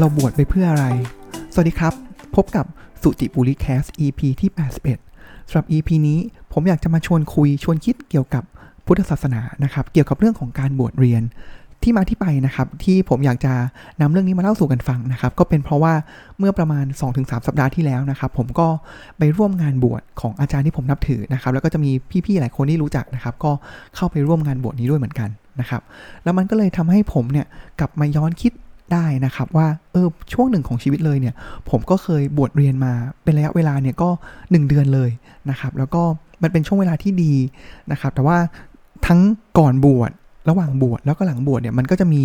เราบวชไปเพื่ออะไรสวัสดีครับพบกับสุจิปุริแคส EP ที่81สำหรับ EP นี้ผมอยากจะมาชวนคุยชวนคิดเกี่ยวกับพุทธศาสนานะครับเกี่ยวกับเรื่องของการบวชเรียนที่มาที่ไปนะครับที่ผมอยากจะนำเรื่องนี้มาเล่าสู่กันฟังนะครับก็เป็นเพราะว่าเมื่อประมาณ 2-3 สัปดาห์ที่แล้วนะครับผมก็ไปร่วมงานบวชของอาจารย์ที่ผมนับถือนะครับแล้วก็จะมีพี่ๆหลายคนที่รู้จักนะครับก็เข้าไปร่วมงานบวชนี้ด้วยเหมือนกันนะครับแล้วมันก็เลยทำให้ผมเนี่ยกลับมาย้อนคิดได้นะครับว่าช่วงหนึ่งของชีวิตเลยเนี่ยผมก็เคยบวชเรียนมาเป็นระยะเวลาเนี่ยก็1เดือนเลยนะครับแล้วก็มันเป็นช่วงเวลาที่ดีนะครับแต่ว่าทั้งก่อนบวชระหว่างบวชแล้วก็หลังบวชเนี่ยมันก็จะมี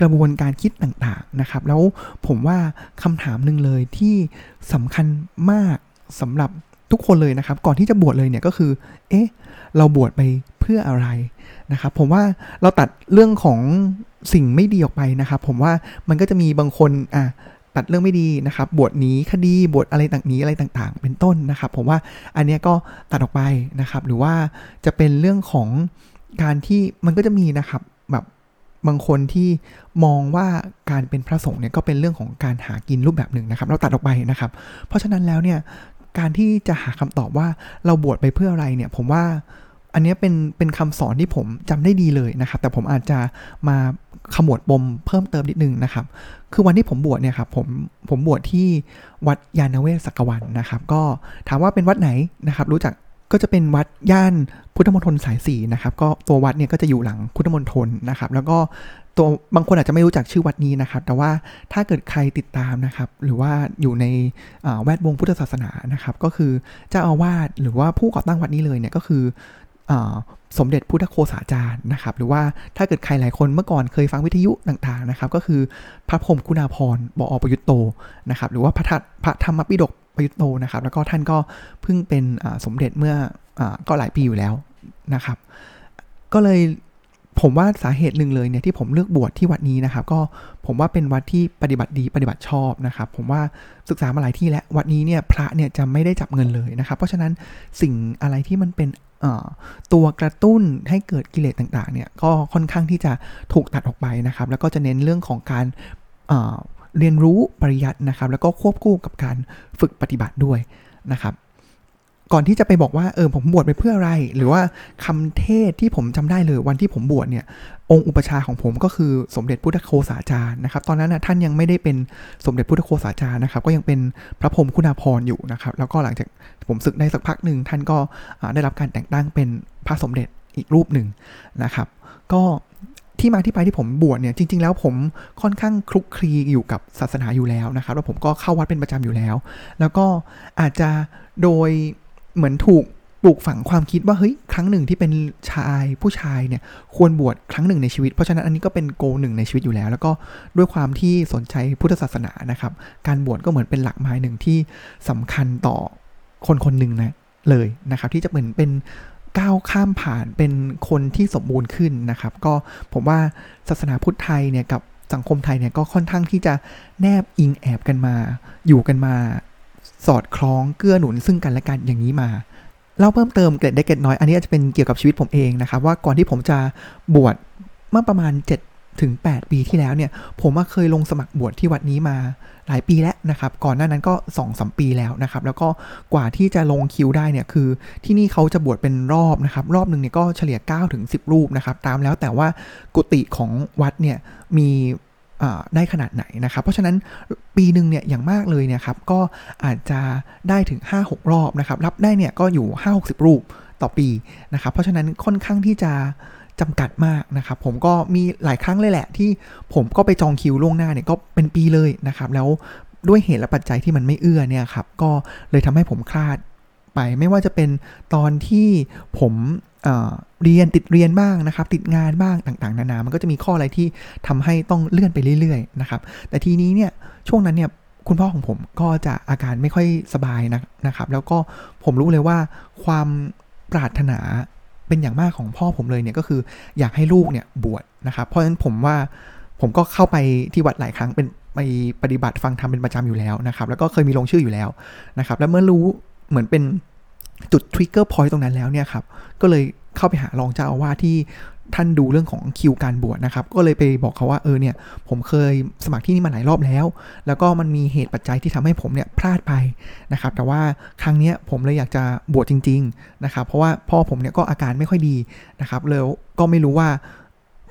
กระบวนการคิดต่างๆนะครับแล้วผมว่าคำถามนึงเลยที่สำคัญมากสำหรับทุกคนเลยนะครับก่อนที่จะบวชเลยเนี่ยก็คือเราบวชไปเพื่ออะไรนะครับผมว่าเราตัดเรื่องของสิ่งไม่ดีออกไปนะครับผมว่ามันก็จะมีบางคนตัดเรื่องไม่ดีนะครับบวชหนีคดีบวชอะไรต่างนี้อะไรต่างๆเป็นต้นนะครับผมว่าอันเนี้ยก็ตัดออกไปนะครับหรือว่าจะเป็นเรื่องของการที่มันก็จะมีนะครับแบบบางคนที่มองว่าการเป็นพระสงฆ์เนี่ยก็เป็นเรื่องของการหากินรูปแบบหนึ่งนะครับเราตัดออกไปนะครับเพราะฉะนั้นแล้วเนี่ยการที่จะหาคำตอบว่าเราบวชไปเพื่ออะไรเนี่ยผมว่าอันนี้เป็นคำสอนที่ผมจำได้ดีเลยนะครับแต่ผมอาจจะมาขมวดปมเพิ่มเติมนิดนึงนะครับคือวันที่ผมบวชเนี่ยครับผมบวชที่วัดยานเวศสักวันนะครับก็ถามว่าเป็นวัดไหนนะครับรู้จักก็จะเป็นวัดย่านพุทธมณฑลสาย4นะครับก็ตัววัดเนี่ยก็จะอยู่หลังพุทธมณฑลนะครับแล้วก็ตัวบางคนอาจจะไม่รู้จักชื่อวัดนี้นะครับแต่ว่าถ้าเกิดใครติดตามนะครับหรือว่าอยู่ในแวดวงพุทธศาสนานะครับก็คือเจ้าอาวาสหรือว่าผู้ก่อตั้งวัดนี้เลยเนี่ยก็คือสมเด็จพุทธโฆษาจารย์นะครับหรือว่าถ้าเกิดใครหลายคนเมื่อก่อนเคยฟังวิทยุต่างๆนะครับก็คือพระพรหมคุณาภรณ์บอประยุตโตนะครับหรือว่าพระธรรมปิฎกประยุตโตนะครับแล้วก็ท่านก็เพิ่งเป็นสมเด็จเมื่อก็หลายปีอยู่แล้วนะครับก็เลยผมว่าสาเหตุหนึ่งเลยเนี่ยที่ผมเลือกบวชที่วัดนี้นะครับก็ผมว่าเป็นวัดที่ปฏิบัติดีปฏิบัติชอบนะครับผมว่าศึกษามาหลายที่แล้ววัดนี้เนี่ยพระเนี่ยจะไม่ได้จับเงินเลยนะครับเพราะฉะนั้นสิ่งอะไรที่มันเป็นตัวกระตุ้นให้เกิดกิเลสต่างๆเนี่ยก็ค่อนข้างที่จะถูกตัดออกไปนะครับแล้วก็จะเน้นเรื่องของการเรียนรู้ปริยัตินะครับแล้วก็ควบคู่กับการฝึกปฏิบัติด้วยนะครับก่อนที่จะไปบอกว่าผมบวชไปเพื่ออะไรหรือว่าคำเทศที่ผมจำได้เลยวันที่ผมบวชเนี่ยองค์อุปชาของผมก็คือสมเด็จพุทธโฆษาจารย์นะครับตอนนั้นนะท่านยังไม่ได้เป็นสมเด็จพุทธโฆษาจารย์นะครับก็ยังเป็นพระพรหมคุณาภรณ์อยู่นะครับแล้วก็หลังจากผมศึกได้สักพักหนึ่งท่านก็ได้รับการแต่งตั้งเป็นพระสมเด็จอีกรูปหนึ่งนะครับก็ที่มาที่ไปที่ผมบวชเนี่ยจริงๆแล้วผมค่อนข้างคลุกคลีอยู่กับศาสนาอยู่แล้วนะครับแล้วผมก็เข้าวัดเป็นประจำอยู่แล้วแล้วก็อาจจะโดยเหมือนถูกปลูกฝังความคิดว่าเฮ้ยครั้งหนึ่งที่เป็นผู้ชายเนี่ยควรบวชครั้งหนึ่งในชีวิตเพราะฉะนั้นอันนี้ก็เป็นโกหนึ่งในชีวิตอยู่แล้วแล้วก็ด้วยความที่สนใจพุทธศาสนานะครับการบวชก็เหมือนเป็นหลักไม้หนึ่งที่สำคัญต่อคนคนหนึ่งนะเลยนะครับที่จะเหมือนเป็นก้าวข้ามผ่านเป็นคนที่สมบูรณ์ขึ้นนะครับก็ผมว่าศาสนาพุทธไทยเนี่ยกับสังคมไทยเนี่ยก็ค่อนข้างที่จะแนบอิงแอบกันมาอยู่กันมาสอดคล้องเกื้อหนุนซึ่งกันและกันอย่างนี้มาเล่าเพิ่มเติมเกร็ดได้เกร็ดน้อยอันนี้อาจจะเป็นเกี่ยวกับชีวิตผมเองนะครับว่าก่อนที่ผมจะบวชเมื่อประมาณ7-8 ปีที่แล้วเนี่ยผมเคยลงสมัครบวชที่วัดนี้มาหลายปีแล้วนะครับก่อนหน้านั้นก็ 2-3 ปีแล้วนะครับแล้วก็กว่าที่จะลงคิวได้เนี่ยคือที่นี่เขาจะบวชเป็นรอบนะครับรอบนึงเนี่ยก็เฉลี่ย 9-10 รูปนะครับตามแล้วแต่ว่ากุฏิของวัดเนี่ยมีได้ขนาดไหนนะครับเพราะฉะนั้นปีนึงเนี่ยอย่างมากเลยเนี่ยครับก็อาจจะได้ถึง 5-6 รอบนะครับรับได้เนี่ยก็อยู่ 50-60 รูปต่อปีนะครับเพราะฉะนั้นค่อนข้างที่จะจำกัดมากนะครับผมก็มีหลายครั้งเลยแหละที่ผมก็ไปจองคิวล่วงหน้าเนี่ยก็เป็นปีเลยนะครับแล้วด้วยเหตุและปัจจัยที่มันไม่เอื้อเนี่ยครับก็เลยทำให้ผมคลาดไปไม่ว่าจะเป็นตอนที่ผมติดเรียนบ้างนะครับติดงานบ้างต่างๆนานามันก็จะมีข้ออะไรที่ทำให้ต้องเลื่อนไปเรื่อยๆนะครับแต่ทีนี้เนี่ยช่วงนั้นเนี่ยคุณพ่อของผมก็จะอาการไม่ค่อยสบายนะครับแล้วก็ผมรู้เลยว่าความปรารถนาเป็นอย่างมากของพ่อผมเลยเนี่ยก็คืออยากให้ลูกเนี่ยบวชนะครับเพราะฉะนั้นผมว่าผมก็เข้าไปที่วัดหลายครั้งเป็นไปปฏิบัติฟังธรรมเป็นประจำอยู่แล้วนะครับแล้วก็เคยมีลงชื่ออยู่แล้วนะครับแล้วเมื่อรู้เหมือนเป็นจุดทริกเกอร์พอยต์ตรงนั้นแล้วเนี่ยครับก็เลยเข้าไปหารองเจ้าอาวาสที่ ท่านดูเรื่องของคิวการบวชนะครับก็เลยไปบอกเขาว่าเนี่ยผมเคยสมัครที่นี่มาหลายรอบแล้วแล้วก็มันมีเหตุปัจจัยที่ทำให้ผมเนี่ยพลาดไปนะครับแต่ว่าครั้งนี้ผมเลยอยากจะบวชจริงๆนะครับเพราะว่าพ่อผมเนี่ยก็อาการไม่ค่อยดีนะครับแล้วก็ไม่รู้ว่า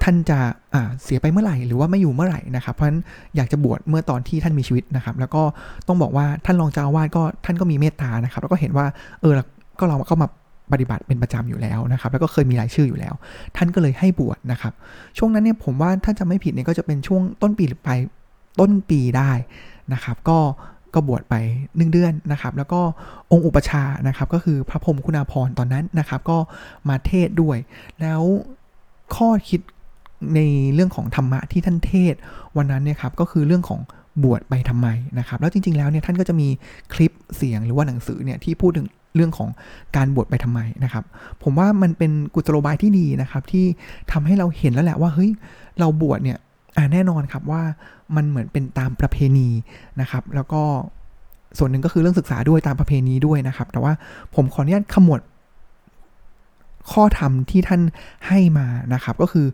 ท่านจะเสียไปเมื่อไหร่หรือว่าไม่อยู่เมื่อไหร่นะครับเพราะฉะนั้นอยากจะบวชเมื่อตอนที่ท่านมีชีวิตนะครับแล้วก็ต้องบอกว่าท่านรองเจ้าอาวาสก็ท่านก็มีเมตตานะครับแล้วก็เห็นว่าก็เราเข้ามาปฏิบัติเป็นประจำอยู่แล้วนะครับแล้วก็เคยมีรายชื่ออยู่แล้วท่านก็เลยให้บวชนะครับช่วงนั้นเนี่ยผมว่าถ้าจะไม่ผิดเนี่ยก็จะเป็นช่วงต้นปีหรือปลายต้นปีได้นะครับก็บวชไป1เดือนนะครับแล้วก็องค์อุปชานะครับก็คือพระพรหมคุณาภรณ์ตอนนั้นนะครับก็มาเทศด้วยแล้วข้อคิดในเรื่องของธรรมะที่ท่านเทศวันนั้นเนี่ยครับก็คือเรื่องของบวชไปทำไมนะครับแล้วจริงๆแล้วเนี่ยท่านก็จะมีคลิปเสียงหรือว่าหนังสือเนี่ยที่พูดถึงเรื่องของการบวชไปทำไมนะครับผมว่ามันเป็นกุศโลบายที่ดีนะครับที่ทำให้เราเห็นแล้วแหละว่าเฮ้ยเราบวชเนี่ยแน่นอนครับว่ามันเหมือนเป็นตามประเพณีนะครับแล้วก็ส่วนหนึ่งก็คือเรื่องศึกษาด้วยตามประเพณีด้วยนะครับแต่ว่าผมขออนุญาตขมวดข้อธรรมที่ท่านให้มานะครับก็คือ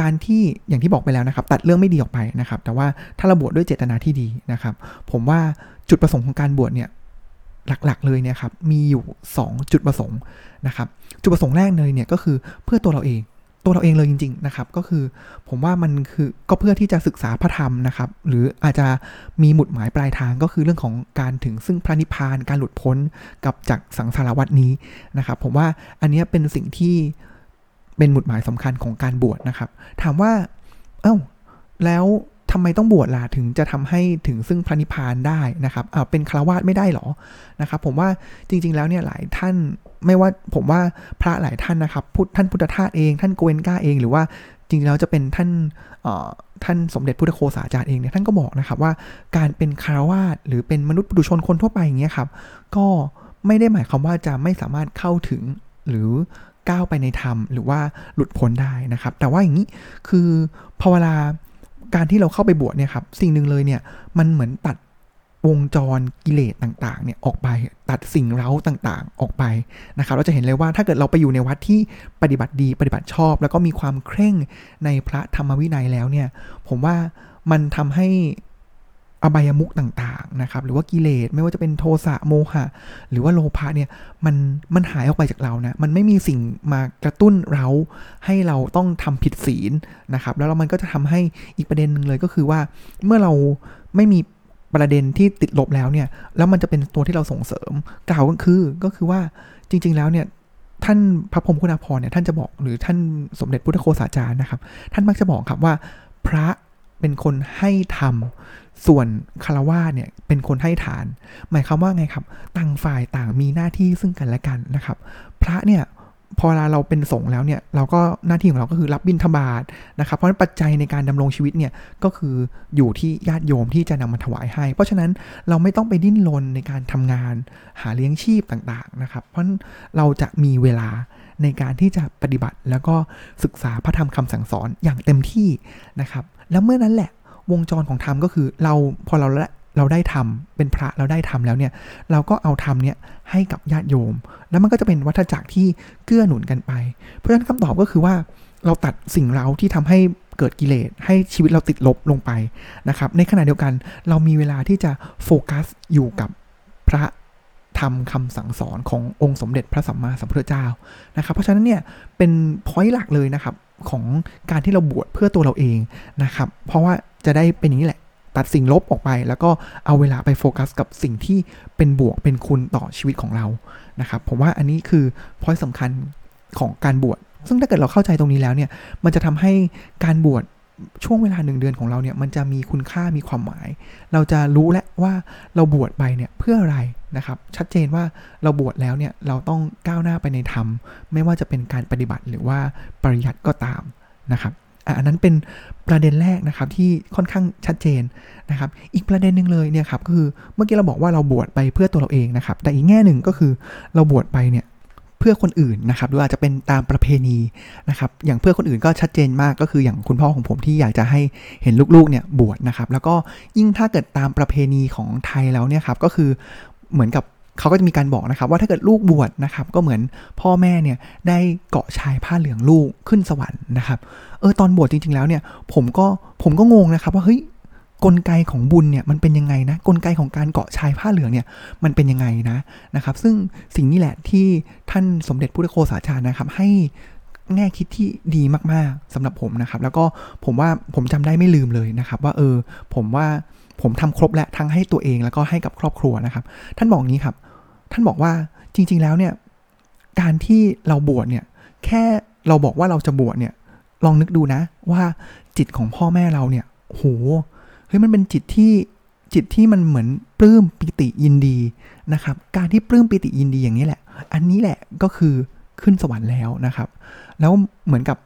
การที่อย่างที่บอกไปแล้วนะครับตัดเรื่องไม่ดีออกไปนะครับแต่ว่าถ้าเราบวชด้วยเจตนาที่ดีนะครับผมว่าจุดประสงค์ของการบวชเนี่ยหลักๆเลยเนี่ยครับมีอยู่2จุดประสงค์นะครับจุดประสงค์แรกเลยเนี่ยก็คือเพื่อตัวเราเองเลยจริงๆนะครับก็คือผมว่ามันคือก็เพื่อที่จะศึกษาพระธรรมนะครับหรืออาจจะมีหมุดหมายปลายทางก็คือเรื่องของการถึงซึ่งพระนิพพานการหลุดพ้นกับจากสังสารวัฏนี้นะครับผมว่าอันนี้เป็นสิ่งที่เป็นหมุดหมายสำคัญของการบวชนะครับถามว่าแล้วทำไมต้องบวชล่ะถึงจะทำให้ถึงซึ่งพระนิพพานได้นะครับเป็นฆราวาสไม่ได้หรอนะครับผมว่าจริงๆแล้วเนี่ยหลายท่านไม่ว่าผมว่าพระหลายท่านนะครับท่านพุทธทาสเองท่านโกเอนกาเองหรือว่าจริงๆแล้วจะเป็นท่านสมเด็จพุทธโฆษาจารย์เองเนี่ยท่านก็บอกนะครับว่าการเป็นฆราวาสหรือเป็นมนุษย์ปุถุชนคนทั่วไปอย่างเงี้ยครับก็ไม่ได้หมายความว่าจะไม่สามารถเข้าถึงหรือก้าวไปในธรรมหรือว่าหลุดพ้นได้นะครับแต่ว่าอย่างนี้คือพอเวลาการที่เราเข้าไปบวชเนี่ยครับสิ่งหนึ่งเลยเนี่ยมันเหมือนตัดวงจรกิเลสต่างๆเนี่ยออกไปตัดสิ่งเร้าต่างๆออกไปนะครับเราจะเห็นเลยว่าถ้าเกิดเราไปอยู่ในวัดที่ปฏิบัติดีปฏิบัติชอบแล้วก็มีความเคร่งในพระธรรมวินัยแล้วเนี่ยผมว่ามันทำให้อบายมุขต่างๆนะครับหรือว่ากิเลสไม่ว่าจะเป็นโทสะโมหะหรือว่าโลภะเนี่ยมันหายออกไปจากเรานะมันไม่มีสิ่งมากระตุ้นเราให้เราต้องทำผิดศีลนะครับแล้วมันก็จะทำให้อีกประเด็นนึงเลยก็คือว่าเมื่อเราไม่มีประเด็นที่ติดลบแล้วเนี่ยแล้วมันจะเป็นตัวที่เราส่งเสริมกล่าวก็คือว่าจริงๆแล้วเนี่ยท่านพระพรหมคุณาภรณ์เนี่ยท่านจะบอกหรือท่านสมเด็จพุทธโฆษาจารย์นะครับท่านมักจะบอกครับว่าพระเป็นคนให้ธรรมส่วนฆราวาสเนี่ยเป็นคนให้ทานหมายความว่าไงครับต่างฝ่ายต่างมีหน้าที่ซึ่งกันและกันนะครับพระเนี่ยพอเราเป็นสงฆ์แล้วเนี่ยเราก็หน้าที่ของเราก็คือรับบิณฑบาตนะครับเพราะฉะนั้นปัจจัยในการดำรงชีวิตเนี่ยก็คืออยู่ที่ญาติโยมที่จะนำมาถวายให้เพราะฉะนั้นเราไม่ต้องไปดิ้นรนในการทำงานหาเลี้ยงชีพต่างๆนะครับเพราะเราจะมีเวลาในการที่จะปฏิบัติแล้วก็ศึกษาพระธรรมคำสั่งสอนอย่างเต็มที่นะครับแล้วเมื่อนั้นแหละวงจรของธรรมก็คือเราพอเราได้ธรรมเป็นพระเราได้ธรรมแล้วเนี่ยเราก็เอาธรรมเนี่ยให้กับญาติโยมแล้วมันก็จะเป็นวัฏจักรที่เกื้อหนุนกันไปเพราะฉะนั้นคำตอบก็คือว่าเราตัดสิ่งเร้าที่ทำให้เกิดกิเลสให้ชีวิตเราติดลบลงไปนะครับในขณะเดียวกันเรามีเวลาที่จะโฟกัสอยู่กับพระธรรมคำสั่งสอนขององค์สมเด็จพระสัมมาสัมพุทธเจ้านะครับเพราะฉะนั้นเนี่ยเป็น point หลักเลยนะครับของการที่เราบวชเพื่อตัวเราเองนะครับเพราะว่าจะได้เป็นอย่างนี้แหละตัดสิ่งลบออกไปแล้วก็เอาเวลาไปโฟกัสกับสิ่งที่เป็นบวกเป็นคุณต่อชีวิตของเรานะครับผมว่าอันนี้คือ point สำคัญของการบวชซึ่งถ้าเกิดเราเข้าใจตรงนี้แล้วเนี่ยมันจะทำให้การบวชช่วงเวลา1เดือนของเราเนี่ยมันจะมีคุณค่ามีความหมายเราจะรู้และว่าเราบวชไปเนี่ยเพื่ออะไรนะครับชัดเจนว่าเราบวชแล้วเนี่ยเราต้องก้าวหน้าไปในธรรมไม่ว่าจะเป็นการปฏิบัติหรือว่าปริยัติก็ตามนะครับอันนั้นเป็นประเด็นแรกนะครับที่ค่อนข้างชัดเจนนะครับอีกประเด็นนึงเลยเนี่ยครับก็คือเมื่อกี้เราบอกว่าเราบวชไปเพื่อตัวเราเองนะครับแต่อีกแง่นึงก็คือเราบวชไปเนี่ยเพื่อคนอื่นนะครับหรืออาจจะเป็นตามประเพณีนะครับอย่างเพื่อคนอื่นก็ชัดเจนมากก็คืออย่างคุณพ่อของผมที่อยากจะให้เห็นลูกๆเนี่ยบวชนะครับแล้วก็ยิ่งถ้าเกิดตามประเพณีของไทยแล้วเนี่ยครับก็คือเหมือนกับ เขาก็จะมีการบอกนะครับว่าถ้าเกิดลูกบวชนะครับก็เหมือนพ่อแม่เนี่ยได้เกาะชายผ้าเหลืองลูกขึ้นสวรรค์นะครับตอนบวชจริงๆแล้วเนี่ยผมก็งงนะครับว่าเฮ้ยกลไกของบุญเนี่ยมันเป็นยังไงนะกลไกของการเกาะชายผ้าเหลืองเนี่ยมันเป็นยังไงนะครับซึ่งสิ่งนี้แหละที่ท่านสมเด็จพุทธโฆษาจารย์นะครับให้แง่คิดที่ดีมากๆสำหรับผมนะครับแล้วก็ผมว่าผมจำได้ไม่ลืมเลยนะครับว่าผมว่าผมทำครบและทั้งให้ตัวเองแล้วก็ให้กับครอบครัวนะครับท่านบอกงี้ครับท่านบอกว่าจริงๆแล้วเนี่ยการที่เราบวชเนี่ยแค่เราบอกว่าเราจะบวชเนี่ยลองนึกดูนะว่าจิตของพ่อแม่เราเนี่ยโหเฮ้ยมันเป็นจิตที่มันเหมือนปลื้มปิติยินดีนะครับการที่ปลื้มปิติยินดีอย่างนี้แหละอันนี้แหละก็คือขึ้นสวรรค์แล้วนะครับแล้วเหมือนกับ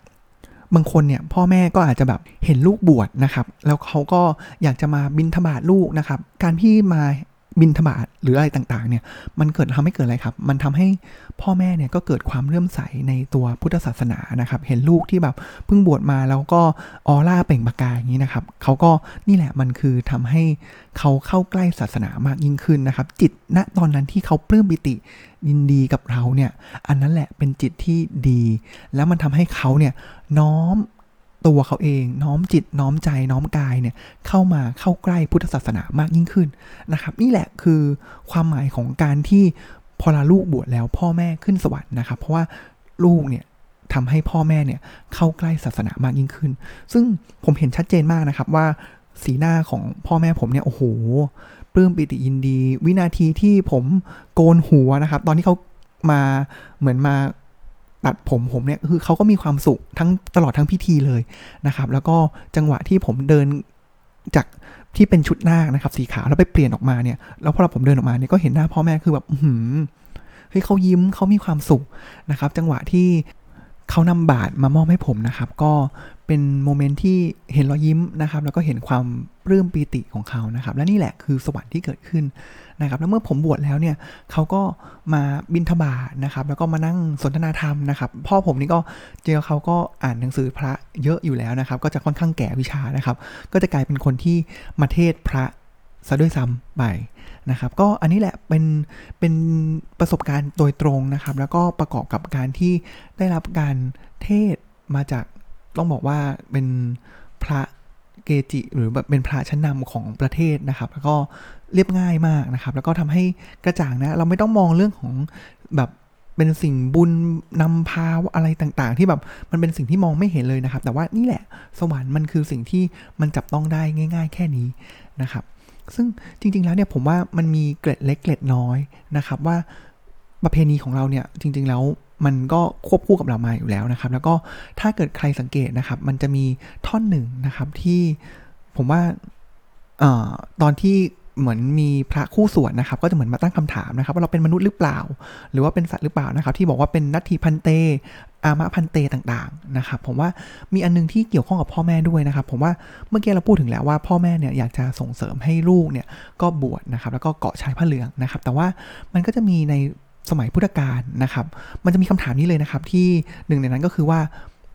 บางคนเนี่ยพ่อแม่ก็อาจจะแบบเห็นลูกบวชนะครับแล้วเขาก็อยากจะมาบิณฑบาตลูกนะครับการที่มาบิณฑบาตหรืออะไรต่างๆเนี่ยมันเกิดทำให้เกิดอะไรครับมันทำให้พ่อแม่เนี่ยก็เกิดความเลื่อมใสในตัวพุทธศาสนานะครับเห็นลูกที่แบบเพิ่งบวชมาแล้วก็ออร่าเปล่งประกายอย่างนี้นะครับเขาก็นี่แหละมันคือทำให้เขาเข้าใกล้ศาสนามากยิ่งขึ้นนะครับจิตณตอนนั้นที่เขาปลื้มปิติยินดีกับเราเนี่ยอันนั้นแหละเป็นจิตที่ดีแล้วมันทำให้เขาเนี่ยน้อมตัวเขาเองน้อมจิตน้อมใจน้อมกายเนี่ยเข้าใกล้พุทธศาสนามากยิ่งขึ้นนะครับนี่แหละคือความหมายของการที่พอลูกบวชแล้วพ่อแม่ขึ้นสวรรค์นะครับเพราะว่าลูกเนี่ยทำให้พ่อแม่เนี่ยเข้าใกล้ศาสนามากยิ่งขึ้นซึ่งผมเห็นชัดเจนมากนะครับว่าสีหน้าของพ่อแม่ผมเนี่ยโอ้โหปลื้มปิติยินดีวินาทีที่ผมโกนหัวนะครับตอนที่เขามาเหมือนมาตัดผมเนี่ยคือเขาก็มีความสุขทั้งตลอดทั้งพิธีเลยนะครับแล้วก็จังหวะที่ผมเดินจากที่เป็นชุดนาคนะครับสีขาวแล้วไปเปลี่ยนออกมาเนี่ยแล้วพอผมเดินออกมาเนี่ยก็เห็นหน้าพ่อแม่คือแบบเฮ้ยเขายิ้มเขามีความสุขนะครับจังหวะที่เขานำบาตรมามอบให้ผมนะครับก็เป็นโมเมนต์ที่เห็นรอยยิ้มนะครับแล้วก็เห็นความปลื้มปีติของเขานะครับและนี่แหละคือสวรรค์ที่เกิดขึ้นนะครับแล้วเมื่อผมบวชแล้วเนี่ยเขาก็มาบิณฑบาตนะครับแล้วก็มานั่งสนทนาธรรมนะครับพ่อผมนี่ก็เจอเขาก็อ่านหนังสือพระเยอะอยู่แล้วนะครับก็จะค่อนข้างแก่วิชานะครับก็จะกลายเป็นคนที่มาเทศพระซะด้วยซ้ำไปนะครับก็อันนี้แหละเป็นประสบการณ์โดยตรงนะครับแล้วก็ประกอบกับการที่ได้รับการเทศมาจากต้องบอกว่าเป็นพระเกจิหรือแบบเป็นพระชั้นนำของประเทศนะครับแล้วก็เรียบง่ายมากนะครับแล้วก็ทำให้กระจ่างนะเราไม่ต้องมองเรื่องของแบบเป็นสิ่งบุญนำพาอะไรต่างๆที่แบบมันเป็นสิ่งที่มองไม่เห็นเลยนะครับแต่ว่านี่แหละสวรรค์มันคือสิ่งที่มันจับต้องได้ง่ายๆแค่นี้นะครับซึ่งจริงๆแล้วเนี่ยผมว่ามันมีเกล็ดเล็กเกล็ดน้อยนะครับว่าประเพณีของเราเนี่ยจริงๆแล้วมันก็ควบคู่กับเรามาอยู่แล้วนะครับแล้วก็ถ้าเกิดใครสังเกตนะครับมันจะมีท่อนหนึ่งนะครับที่ผมว่าตอนที่เหมือนมีพระคู่สวดนะครับก็จะเหมือนมาตั้งคำถามนะครับว่าเราเป็นมนุษย์หรือเปล่าหรือว่าเป็นสัตว์หรือเปล่านะครับที่บอกว่าเป็นนัตถิพันเตอามะพันเตต่างๆนะครับผมว่ามีอันนึงที่เกี่ยวข้องกับพ่อแม่ด้วยนะครับผมว่าเมื่อกี้เราพูดถึงแล้วว่าพ่อแม่เนี่ยอยากจะส่งเสริมให้ลูกเนี่ยก็บวชนะครับแล้วก็เกาะชายผ้าเหลืองนะครับแต่ว่ามันก็จะมีในสมัยพุทธกาลนะครับมันจะมีคำถามนี้เลยนะครับที่หนึ่งในนั้นก็คือว่า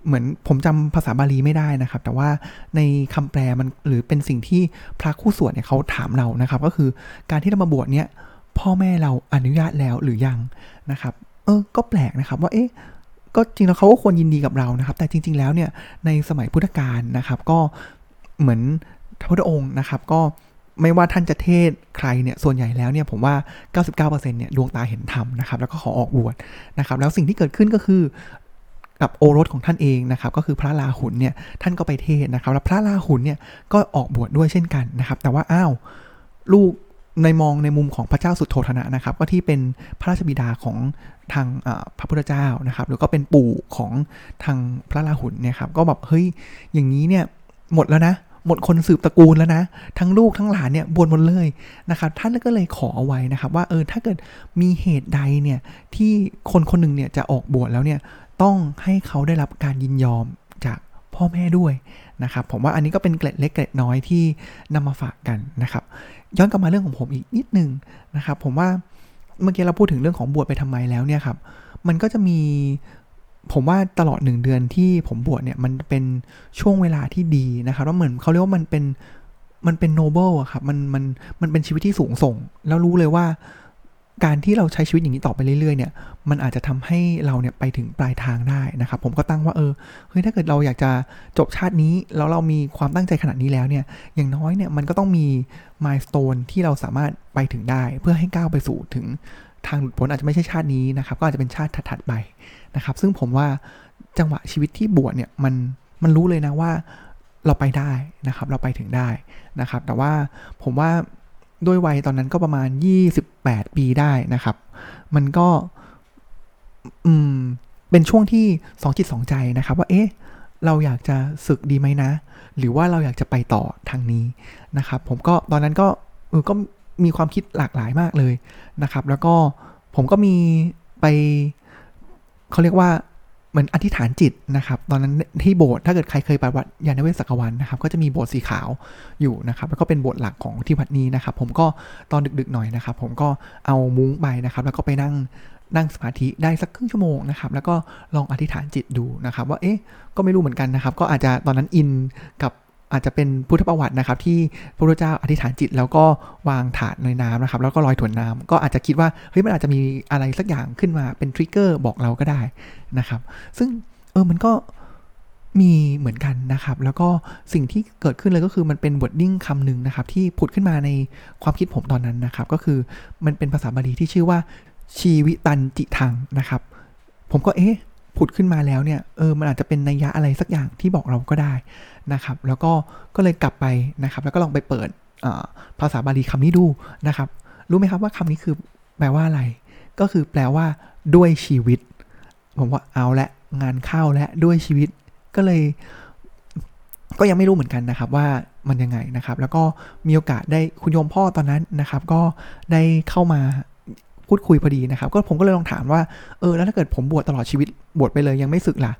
เหมือนผมจำภาษาบาลีไม่ได้นะครับแต่ว่าในคำแปลมันหรือเป็นสิ่งที่พระคู่สวดเนี่ยเขาถามเรานะครับก็คือการที่เรามาบวชเนี่ยพ่อแม่เราอนุญาตแล้วหรือยังนะครับก็แปลกนะครับว่าเอ๊ะก็จริงแล้วเขาก็ควรยินดีกับเรานะครับแต่จริงๆแล้วเนี่ยในสมัยพุทธกาลนะครับก็เหมือนพระพุทธองค์นะครับก็ไม่ว่าท่านจะเทศใครเนี่ยส่วนใหญ่แล้วเนี่ยผมว่า 99% เนี่ยดวงตาเห็นธรรมนะครับแล้วก็ขอออกบวชนะครับแล้วสิ่งที่เกิดขึ้นก็คือกับโอรสของท่านเองนะครับก็คือพระราหุลเนี่ยท่านก็ไปเทศนะครับแล้วพระราหุลเนี่ยก็ออกบวชด้วยเช่นกันนะครับแต่ว่าอ้าวลูกในมองในมุมของพระเจ้าสุทโธทนะนะครับก็ที่เป็นพระราชบิดาของทางพระพุทธเจ้านะครับหรือก็เป็นปู่ของทางพระราหุลเนี่ยครับก็แบบเฮ้ยอย่างนี้เนี่ยหมดแล้วนะหมดคนสืบตระกูลแล้วนะทั้งลูกทั้งหลานเนี่ยบวชหมดเลยนะครับท่านก็เลยขอเอาไว้นะครับว่าถ้าเกิดมีเหตุใดเนี่ยที่คนคนหนึ่งเนี่ยจะออกบวชแล้วเนี่ยต้องให้เขาได้รับการยินยอมจากพ่อแม่ด้วยนะครับผมว่าอันนี้ก็เป็นเกล็ดเล็กเกล็ดน้อยที่นำมาฝากกันนะครับย้อนกลับมาเรื่องของผมอีกนิดนึงนะครับผมว่าเมื่อกี้เราพูดถึงเรื่องของบวชไปทำไมแล้วเนี่ยครับมันก็จะมีผมว่าตลอด1เดือนที่ผมบวชเนี่ยมันเป็นช่วงเวลาที่ดีนะครับว่าเหมือนเขาเรียกว่ามันเป็นโนเบิลอะครับมันเป็นชีวิตที่สูงส่งแล้วรู้เลยว่า การที่เราใช้ชีวิตอย่างนี้ต่อไปเรื่อยๆเนี่ยมันอาจจะทำให้เราเนี่ยไปถึงปลายทางได้นะครับผมก็ตั้งว่าถ้าเกิดเราอยากจะจบชาตินี้แล้วเรามีความตั้งใจขนาดนี้แล้วเนี่ยอย่างน้อยเนี่ยมันก็ต้องมีมายสโตนที่เราสามารถไปถึงได้เพื่อให้ก้าวไปสู่ถึงทางหลุดพ้นอาจจะไม่ใช่ชาตินี้นะครับก็อาจจะเป็นชาติถัดๆไปนะครับซึ่งผมว่าจังหวะชีวิตที่บวชเนี่ยมันรู้เลยนะว่าเราไปได้นะครับเราไปถึงได้นะครับแต่ว่าผมว่าด้วยวัยตอนนั้นก็ประมาณ28ปีได้นะครับมันก็เป็นช่วงที่สองจิตสองใจนะครับว่าเราอยากจะสึกดีไหมนะหรือว่าเราอยากจะไปต่อทางนี้นะครับผมก็ตอนนั้นก็ก็มีความคิดหลากหลายมากเลยนะครับแล้วก็ผมก็มีไปเขาเรียกว่าเหมือนอธิษฐานจิตนะครับตอนนั้นที่โบสถ์ถ้าเกิดใครเคยไปวัดยานเวศสักวันนะครับก็จะมีโบสถ์สีขาวอยู่นะครับแล้วก็เป็นโบสถ์หลักของที่วัดนี้นะครับผมก็ตอนดึกๆหน่อยนะครับผมก็เอามุ้งไปนะครับแล้วก็ไปนั่งสมาธิได้สักครึ่งชั่วโมงนะครับแล้วก็ลองอธิษฐานจิตดูนะครับว่าก็ไม่รู้เหมือนกันนะครับก็อาจจะตอนนั้นอินกับอาจจะเป็นพุทธประวัตินะครับที่พระพุทธเจ้าอธิษฐานจิตแล้วก็วางถาดในน้ำนะครับแล้วก็ลอยถ่วงน้ำก็อาจจะคิดว่ามันอาจจะมีอะไรสักอย่างขึ้นมาเป็นทริกเกอร์บอกเราก็ได้นะครับซึ่งมันก็มีเหมือนกันนะครับแล้วก็สิ่งที่เกิดขึ้นเลยก็คือมันเป็นวอร์ดดิ้งคำหนึ่งนะครับที่ผุดขึ้นมาในความคิดผมตอนนั้นนะครับก็คือมันเป็นภาษาบาลีที่ชื่อว่าชีวิตันจิทังนะครับผมก็ผุดขึ้นมาแล้วเนี่ยมันอาจจะเป็นนัยยะอะไรสักอย่างที่บอกเราก็ได้นะครับแล้วก็เลยกลับไปนะครับแล้วก็ลองไปเปิดภาษาบาลีคำนี้ดูนะครับรู้ไหมครับว่าคำนี้คือแปลว่าอะไรก็คือแปลว่าด้วยชีวิตผมว่าเอาละงานเข้าและด้วยชีวิตก็เลยก็ยังไม่รู้เหมือนกันนะครับว่ามันยังไงนะครับแล้วก็มีโอกาสได้คุณโยมพ่อตอนนั้นนะครับก็ได้เข้ามาพูดคุยพอดีนะครับก็ผมก็เลยลองถามว่าแล้วถ้าเกิดผมบวชตลอดชีวิตบวชไปเลยยังไม่สึกล่ะ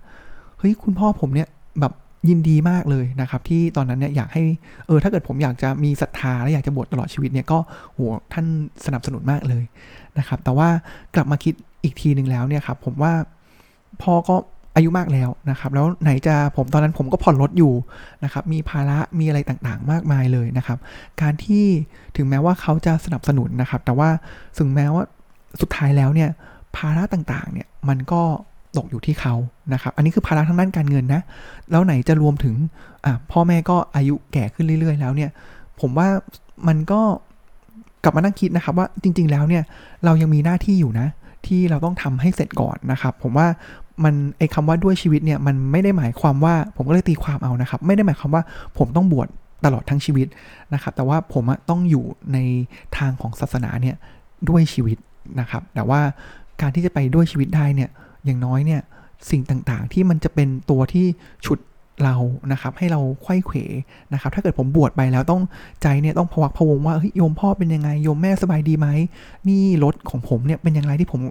เฮ้ยคุณพ่อผมเนี่ยแบบยินดีมากเลยนะครับที่ตอนนั้นเนี่ยอยากให้ถ้าเกิดผมอยากจะมีศรัทธาและอยากจะบวชตลอดชีวิตเนี่ยก็โหท่านสนับสนุนมากเลยนะครับแต่ว่ากลับมาคิดอีกทีนึงแล้วเนี่ยครับผมว่าพ่อก็อายุมากแล้วนะครับแล้วไหนจะผมตอนนั้นผมก็ผ่อนรถอยู่นะครับมีภาระมีอะไรต่างๆมากมายเลยนะครับการที่ถึงแม้ว่าเขาจะสนับสนุนนะครับแต่ว่าถึงแม้ว่าสุดท้ายแล้วเนี่ยภาระต่างๆเนี่ยมันก็ตกอยู่ที่เขานะครับอันนี้คือภาระทางด้านการเงินนะแล้วไหนจะรวมถึงพ่อแม่ก็อายุแก่ขึ้นเรื่อยๆแล้วเนี่ยผมว่ามันก็กลับมานั่งคิดนะครับว่าจริงๆแล้วเนี่ยเรายังมีหน้าที่อยู่นะที่เราต้องทำให้เสร็จก่อนนะครับผมว่ามันไอ้คำว่าด้วยชีวิตเนี่ยมันไม่ได้หมายความว่าผมก็เลยตีความเอานะครับไม่ได้หมายความว่าผมต้องบวชตลอดทั้งชีวิตนะครับแต่ว่าผมต้องอยู่ในทางของศาสนาเนี่ยด้วยชีวิตนะครับแต่ว่าการที่จะไปด้วยชีวิตได้เนี่ยอย่างน้อยเนี่ยสิ่งต่างๆที่มันจะเป็นตัวที่ฉุดเรานะครับให้เราไขว้เขวนะครับถ้าเกิดผมบวชไปแล้วต้องใจเนี่ยต้องพะวักพะวงว่าโยมพ่อเป็นยังไงโยมแม่สบายดีไหมนี่รถของผมเนี่ยเป็นอย่างไรที่ผม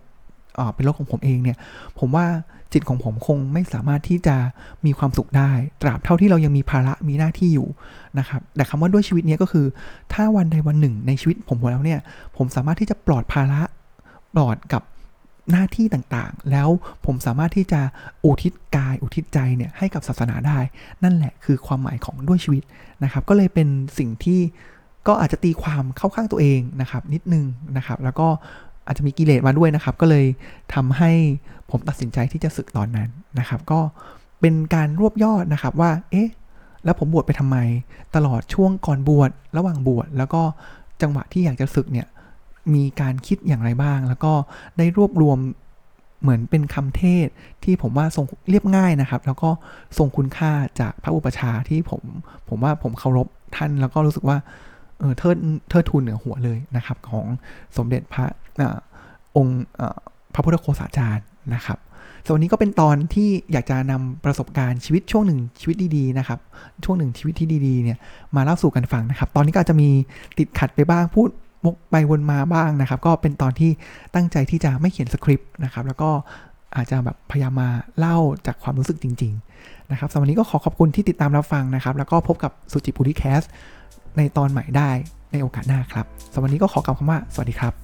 เป็นรถของผมเองเนี่ยผมว่าจิตของผมคงไม่สามารถที่จะมีความสุขได้ตราบเท่าที่เรายังมีภาระมีหน้าที่อยู่นะครับแต่คำว่าด้วยชีวิตเนี่ยก็คือถ้าวันใดวันหนึ่งในชีวิตผมแล้วเนี่ยผมสามารถที่จะปลอดภาระปลอดกับหน้าที่ต่างๆแล้วผมสามารถที่จะอุทิศกายอุทิศใจเนี่ยให้กับศาสนาได้นั่นแหละคือความหมายของด้วยชีวิตนะครับก็เลยเป็นสิ่งที่ก็อาจจะตีความเข้าข้างตัวเองนะครับนิดนึงนะครับแล้วก็อาจจะมีกิเลสมาด้วยนะครับก็เลยทำให้ผมตัดสินใจที่จะสึกตอนนั้นนะครับก็เป็นการรวบยอดนะครับว่าแล้วผมบวชไปทำไมตลอดช่วงก่อนบวชระหว่างบวชแล้วก็จังหวะที่อยากจะสึกเนี่ยมีการคิดอย่างไรบ้างแล้วก็ได้รวบรวมเหมือนเป็นคำเทศที่ผมว่าทรงเรียบง่ายนะครับแล้วก็ทรงคุณค่าจากพระอุปัชฌาย์ที่ผมว่าผมเคารพท่านแล้วก็รู้สึกว่าเทิดทูนเหนือหัวเลยนะครับของสมเด็จพระองค์พระพุทธโฆษาจารย์นะครับส่วนนี้ก็เป็นตอนที่อยากจะนำประสบการณ์ชีวิตช่วงหนึ่งชีวิตดีๆนะครับช่วงหนึ่งชีวิตที่ดีๆเนี่ยมาเล่าสู่กันฟังนะครับตอนนี้ก็อาจจะมีติดขัดไปบ้างพูดวกไปวนมาบ้างนะครับก็เป็นตอนที่ตั้งใจที่จะไม่เขียนสคริปต์นะครับแล้วก็อาจจะแบบพยายามมาเล่าจากความรู้สึกจริงๆนะครับสำหรับวันนี้ก็ขอขอบคุณที่ติดตามรับฟังนะครับแล้วก็พบกับสุจิปุริแคสในตอนใหม่ได้ในโอกาสหน้าครับสำหรับวันนี้ก็ขอกล่าวคำว่าสวัสดีครับ